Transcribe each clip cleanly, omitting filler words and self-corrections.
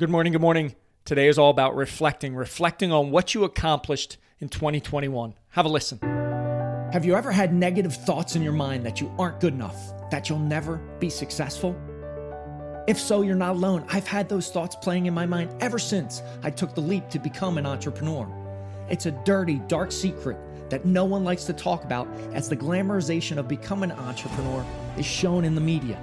Good morning. Good morning. Today is all about reflecting on what you accomplished in 2021. Have a listen. Have you ever had negative thoughts in your mind that you aren't good enough, that you'll never be successful? If so, you're not alone. I've had those thoughts playing in my mind ever since I took the leap to become an entrepreneur. It's a dirty, dark secret that no one likes to talk about, as the glamorization of becoming an entrepreneur is shown in the media.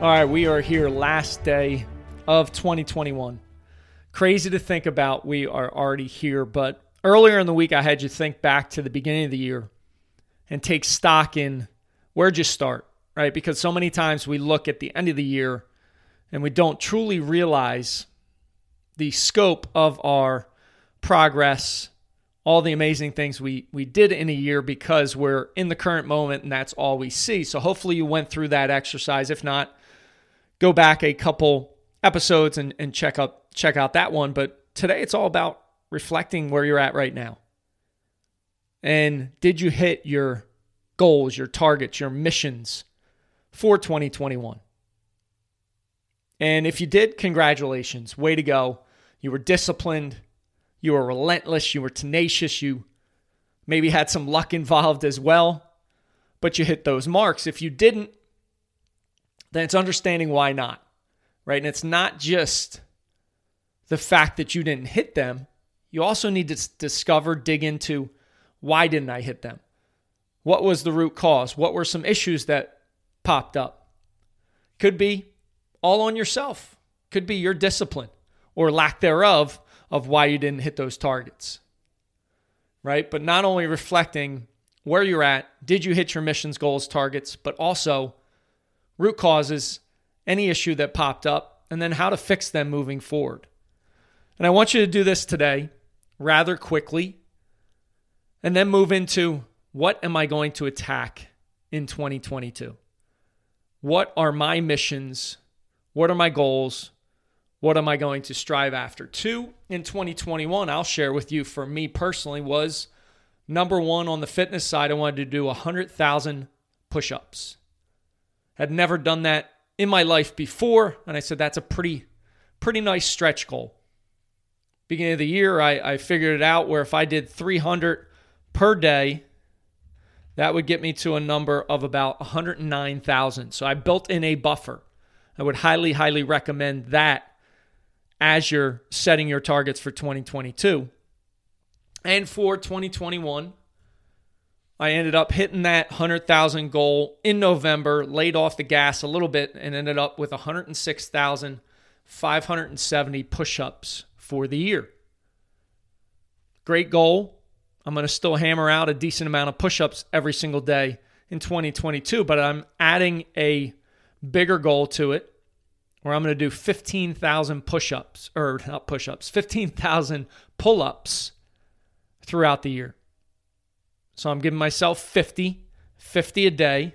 All right, we are here, last day of 2021. Crazy to think about, we are already here, but earlier in the week, I had you think back to the beginning of the year and take stock in where'd you start, right? Because so many times we look at the end of the year and we don't truly realize the scope of our progress, all the amazing things we did in a year, because we're in the current moment and that's all we see. So hopefully you went through that exercise. If not, go back a couple episodes and check out that one. But today it's all about reflecting where you're at right now. And did you hit your goals, your targets, your missions for 2021? And if you did, congratulations. Way to go. You were disciplined. You were relentless. You were tenacious. You maybe had some luck involved as well, but you hit those marks. If you didn't, then it's understanding why not, right? And it's not just the fact that you didn't hit them. You also need to discover, dig into, why didn't I hit them? What was the root cause? What were some issues that popped up? Could be all on yourself. Could be your discipline or lack thereof of why you didn't hit those targets, right? But not only reflecting where you're at, did you hit your missions, goals, targets, but also root causes, any issue that popped up, and then how to fix them moving forward. And I want you to do this today rather quickly and then move into, what am I going to attack in 2022? What are my missions? What are my goals? What am I going to strive after? Two, in 2021, I'll share with you, for me personally, was number one on the fitness side. I wanted to do 100,000 push-ups. Had never done that in my life before, and I said that's a pretty nice stretch goal. Beginning of the year, I figured it out where if I did 300 per day, that would get me to a number of about 109,000. So I built in a buffer. I would highly recommend that as you're setting your targets for 2022. And for 2021, I ended up hitting that 100,000 goal in November, laid off the gas a little bit, and ended up with 106,570 push-ups for the year. Great goal. I'm going to still hammer out a decent amount of push-ups every single day in 2022, but I'm adding a bigger goal to it where I'm going to do 15,000 push-ups, or not push-ups, 15,000 pull-ups throughout the year. So I'm giving myself 50 a day.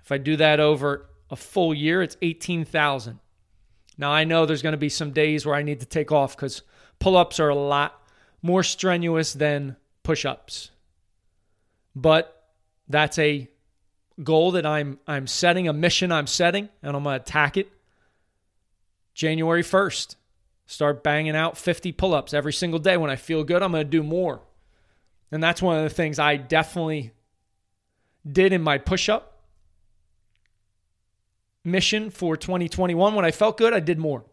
If I do that over a full year, it's 18,000. Now, I know there's going to be some days where I need to take off because pull-ups are a lot more strenuous than push-ups. But that's a goal that I'm setting, a mission I'm setting, and I'm going to attack it January 1st. Start banging out 50 pull-ups every single day. When I feel good, I'm going to do more. And that's one of the things I definitely did in my push-up mission for 2021. When I felt good, I did more.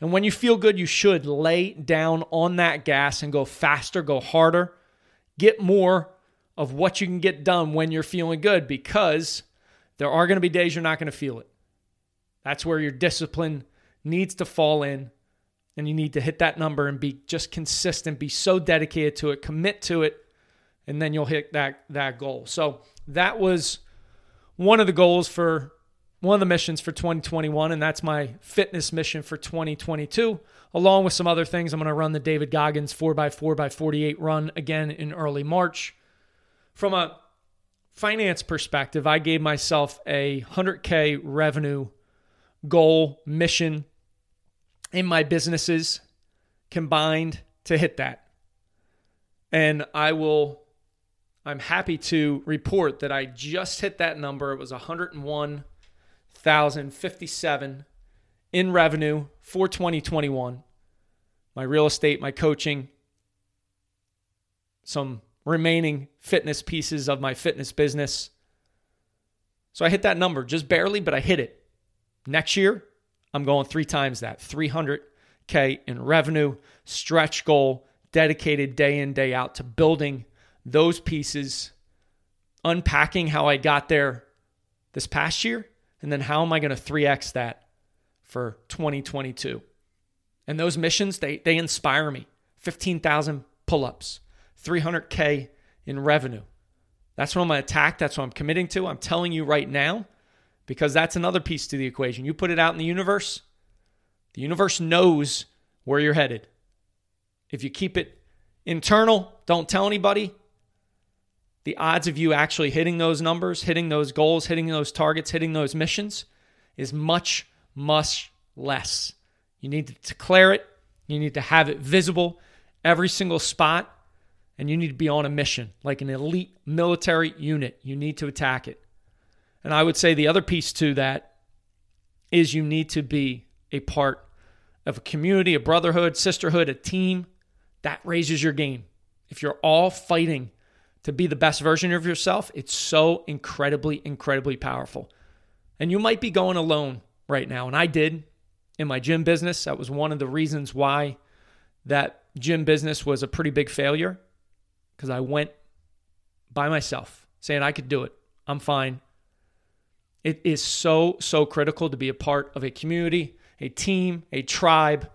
And when you feel good, you should lay down on that gas and go faster, go harder, get more of what you can get done when you're feeling good, because there are going to be days you're not going to feel it. That's where your discipline needs to fall in, and you need to hit that number and be just consistent, be so dedicated to it, commit to it, and then you'll hit that goal. So that was one of the goals for one of the missions for 2021, and that's my fitness mission for 2022, along with some other things. I'm going to run the David Goggins 4x4x48 run again in early March. From a finance perspective, I gave myself a $100K revenue goal mission in my businesses combined to hit that. And I'm happy to report that I just hit that number. It was $101,057 in revenue for 2021. My real estate, my coaching, some remaining fitness pieces of my fitness business. So I hit that number just barely, but I hit it. Next year, I'm going 3 times that, $300K in revenue, stretch goal, dedicated day in, day out to building those pieces, unpacking how I got there this past year, and then how am I going to 3X that for 2022? And those missions, they inspire me. 15,000 pull-ups, $300K in revenue. That's what I'm going to attack. That's what I'm committing to. I'm telling you right now, because that's another piece to the equation. You put it out in the universe knows where you're headed. If you keep it internal, don't tell anybody, the odds of you actually hitting those numbers, hitting those goals, hitting those targets, hitting those missions is much, much less. You need to declare it. You need to have it visible every single spot. And you need to be on a mission, like an elite military unit. You need to attack it. And I would say the other piece to that is you need to be a part of a community, a brotherhood, sisterhood, a team. That raises your game. If you're all fighting to be the best version of yourself, it's so incredibly, incredibly powerful. And you might be going alone right now. And I did in my gym business. That was one of the reasons why that gym business was a pretty big failure, because I went by myself saying I could do it. I'm fine. It is so, so critical to be a part of a community, a team, a tribe.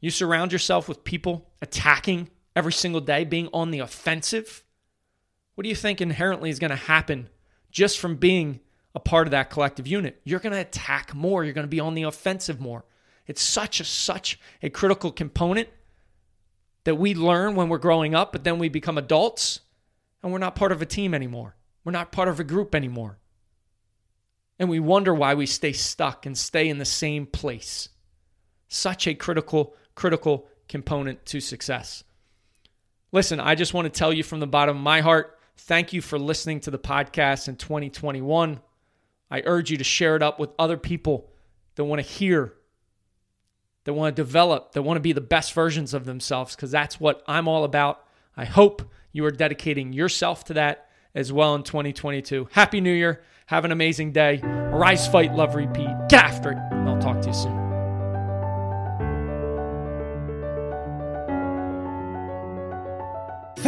You surround yourself with people attacking every single day, being on the offensive. What do you think inherently is going to happen just from being a part of that collective unit? You're going to attack more. You're going to be on the offensive more. It's such a critical component that we learn when we're growing up, but then we become adults and we're not part of a team anymore. We're not part of a group anymore. And we wonder why we stay stuck and stay in the same place. Such a critical component to success. Listen, I just want to tell you from the bottom of my heart, thank you for listening to the podcast in 2021. I urge you to share it up with other people that want to hear, that want to develop, that want to be the best versions of themselves, because that's what I'm all about. I hope you are dedicating yourself to that as well in 2022. Happy New Year. Have an amazing day. Rise, fight, love, repeat. Get after it. And I'll talk to you soon.